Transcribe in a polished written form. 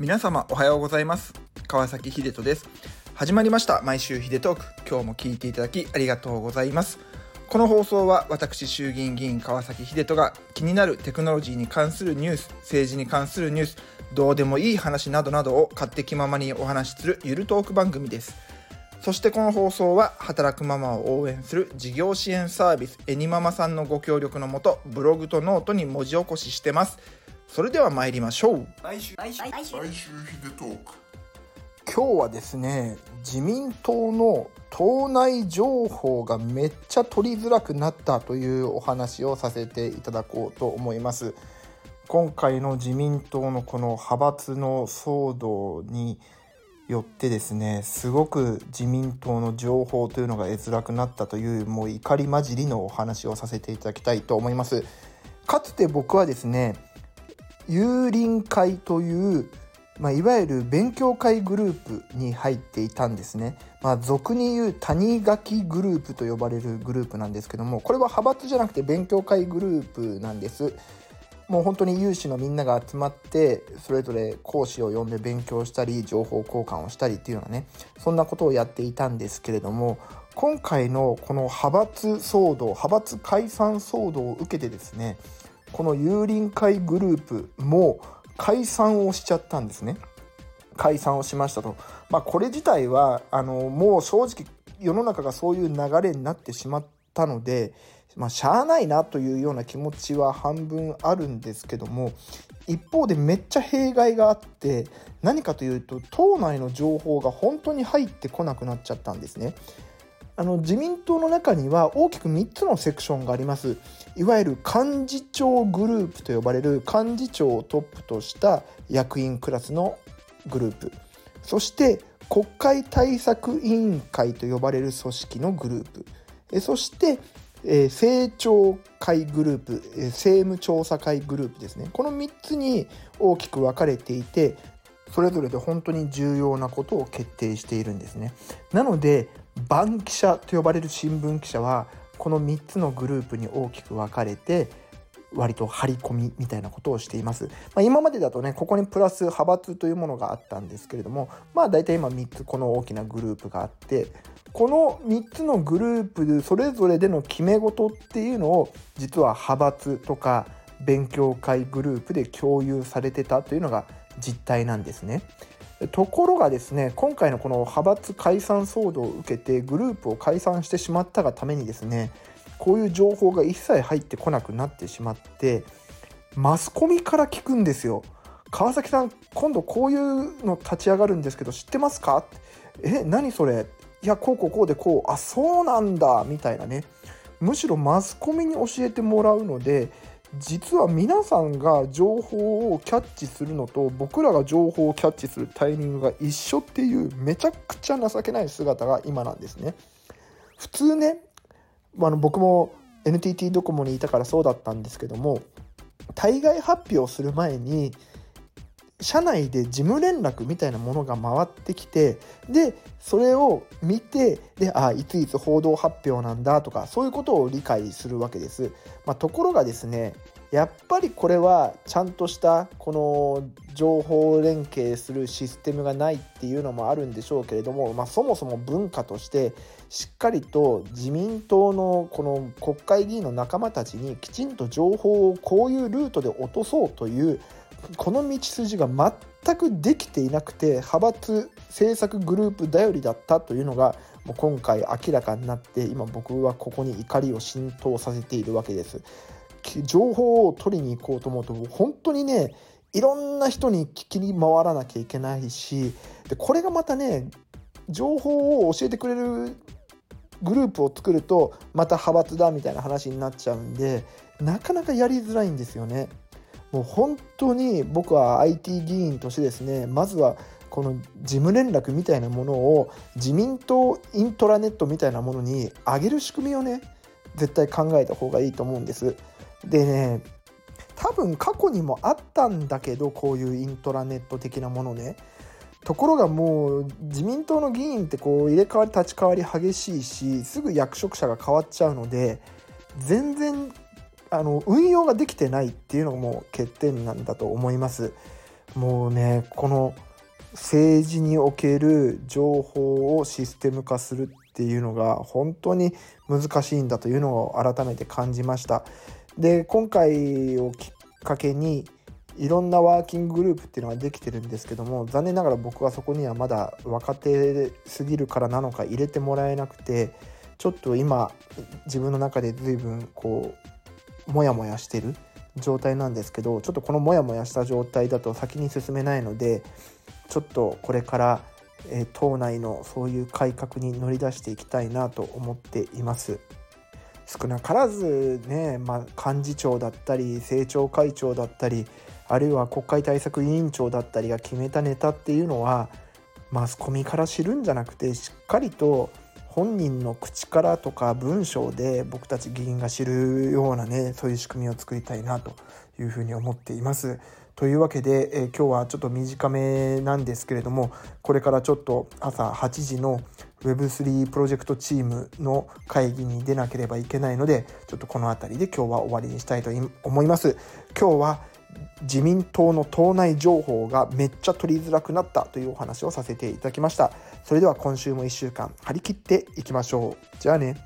皆様おはようございます。川崎秀人です。始まりました、毎週秀トーク。今日も聞いていただきありがとうございます。この放送は私衆議院議員川崎秀人が気になるテクノロジーに関するニュース、政治に関するニュース、どうでもいい話などなどを勝手気ままにお話しするゆるトーク番組です。そしてこの放送は働くママを応援する事業支援サービスエニママさんのご協力のもと、ブログとノートに文字起こししてます。それでは参りましょう。毎週秀トーク。今日はですね、自民党の党内情報がめっちゃ取りづらくなったというお話をさせていただこうと思います。今回の自民党のこの派閥の騒動によってですね、すごく自民党の情報というのが得づらくなったという、もう怒り混じりのお話をさせていただきたいと思います。かつて僕はですね、友林会という、いわゆる勉強会グループに入っていたんですね。俗に言う谷垣グループと呼ばれるグループなんですけども、これは派閥じゃなくて勉強会グループなんです。もう本当に有志のみんなが集まってそれぞれ講師を呼んで勉強したり情報交換をしたりっていうようなね、そんなことをやっていたんですけれども、今回のこの派閥騒動、派閥解散騒動を受けてですね、この友林会グループも解散をしちゃったんですね。解散をしましたと。これ自体はもう正直世の中がそういう流れになってしまったので、しゃあないなというような気持ちは半分あるんですけども、一方でめっちゃ弊害があって、何かというと党内の情報が本当に入ってこなくなっちゃったんですね。自民党の中には大きく3つのセクションがあります。いわゆる幹事長グループと呼ばれる、幹事長をトップとした役員クラスのグループ、そして国会対策委員会と呼ばれる組織のグループ、そして政調会グループ、政務調査会グループですね。この3つに大きく分かれていて、それぞれで本当に重要なことを決定しているんですね。なのでバン記者と呼ばれる新聞記者はこの3つのグループに大きく分かれて、割と張り込みみたいなことをしています。今までだとね、ここにプラス派閥というものがあったんですけれども、だいたい今3つこの大きなグループがあって、この3つのグループそれぞれでの決め事っていうのを実は派閥とか勉強会グループで共有されてたというのが実態なんですね。ところがですね、今回のこの派閥解散騒動を受けてグループを解散してしまったがためにですね、こういう情報が一切入ってこなくなってしまって、マスコミから聞くんですよ。川崎さん、今度こういうの立ち上がるんですけど知ってますか？何それ？いや、こうこうこうでこう、あ、そうなんだみたいなね。むしろマスコミに教えてもらうので、実は皆さんが情報をキャッチするのと僕らが情報をキャッチするタイミングが一緒っていう、めちゃくちゃ情けない姿が今なんですね。普通ね、僕も NTT ドコモにいたからそうだったんですけども、対外発表する前に社内で事務連絡みたいなものが回ってきて、でそれを見て、でいついつ報道発表なんだとか、そういうことを理解するわけです。ところがですね、やっぱりこれはちゃんとしたこの情報連携するシステムがないっていうのもあるんでしょうけれども、そもそも文化としてしっかりと自民党のこの国会議員の仲間たちにきちんと情報をこういうルートで落とそうというこの道筋が全くできていなくて、派閥政策グループ頼りだったというのがもう今回明らかになって、今僕はここに怒りを浸透させているわけです。情報を取りに行こうと思うと本当にね、いろんな人に聞きに回らなきゃいけないし、でこれがまたね、情報を教えてくれるグループを作るとまた派閥だみたいな話になっちゃうんで、なかなかやりづらいんですよね。もう本当に僕は IT 議員としてですね、まずはこの事務連絡みたいなものを自民党イントラネットみたいなものに上げる仕組みをね、絶対考えた方がいいと思うんです。でね、多分過去にもあったんだけど、こういうイントラネット的なものね。ところがもう自民党の議員ってこう入れ替わり立ち替わり激しいし、すぐ役職者が変わっちゃうので、全然運用ができてないっていうのも欠点なんだと思います。もうね、この政治における情報をシステム化するっていうのが本当に難しいんだというのを改めて感じました。で、今回をきっかけにいろんなワーキンググループっていうのができてるんですけども、残念ながら僕はそこにはまだ若手すぎるからなのか入れてもらえなくて、ちょっと今自分の中で随分こうモヤモヤしてる状態なんですけど、ちょっとこのモヤモヤした状態だと先に進めないので、ちょっとこれから党内のそういう改革に乗り出していきたいなと思っています。少なからずね、幹事長だったり政調会長だったり、あるいは国会対策委員長だったりが決めたネタっていうのはマスコミから知るんじゃなくて、しっかりと本人の口からとか文章で僕たち議員が知るようなね、そういう仕組みを作りたいなというふうに思っています。というわけで、今日はちょっと短めなんですけれども、これからちょっと朝8時の Web3 プロジェクトチームの会議に出なければいけないので、ちょっとこの辺りで今日は終わりにしたいと思います。今日は自民党の党内情報がめっちゃ取りづらくなったというお話をさせていただきました。それでは今週も1週間張り切っていきましょう。じゃあね。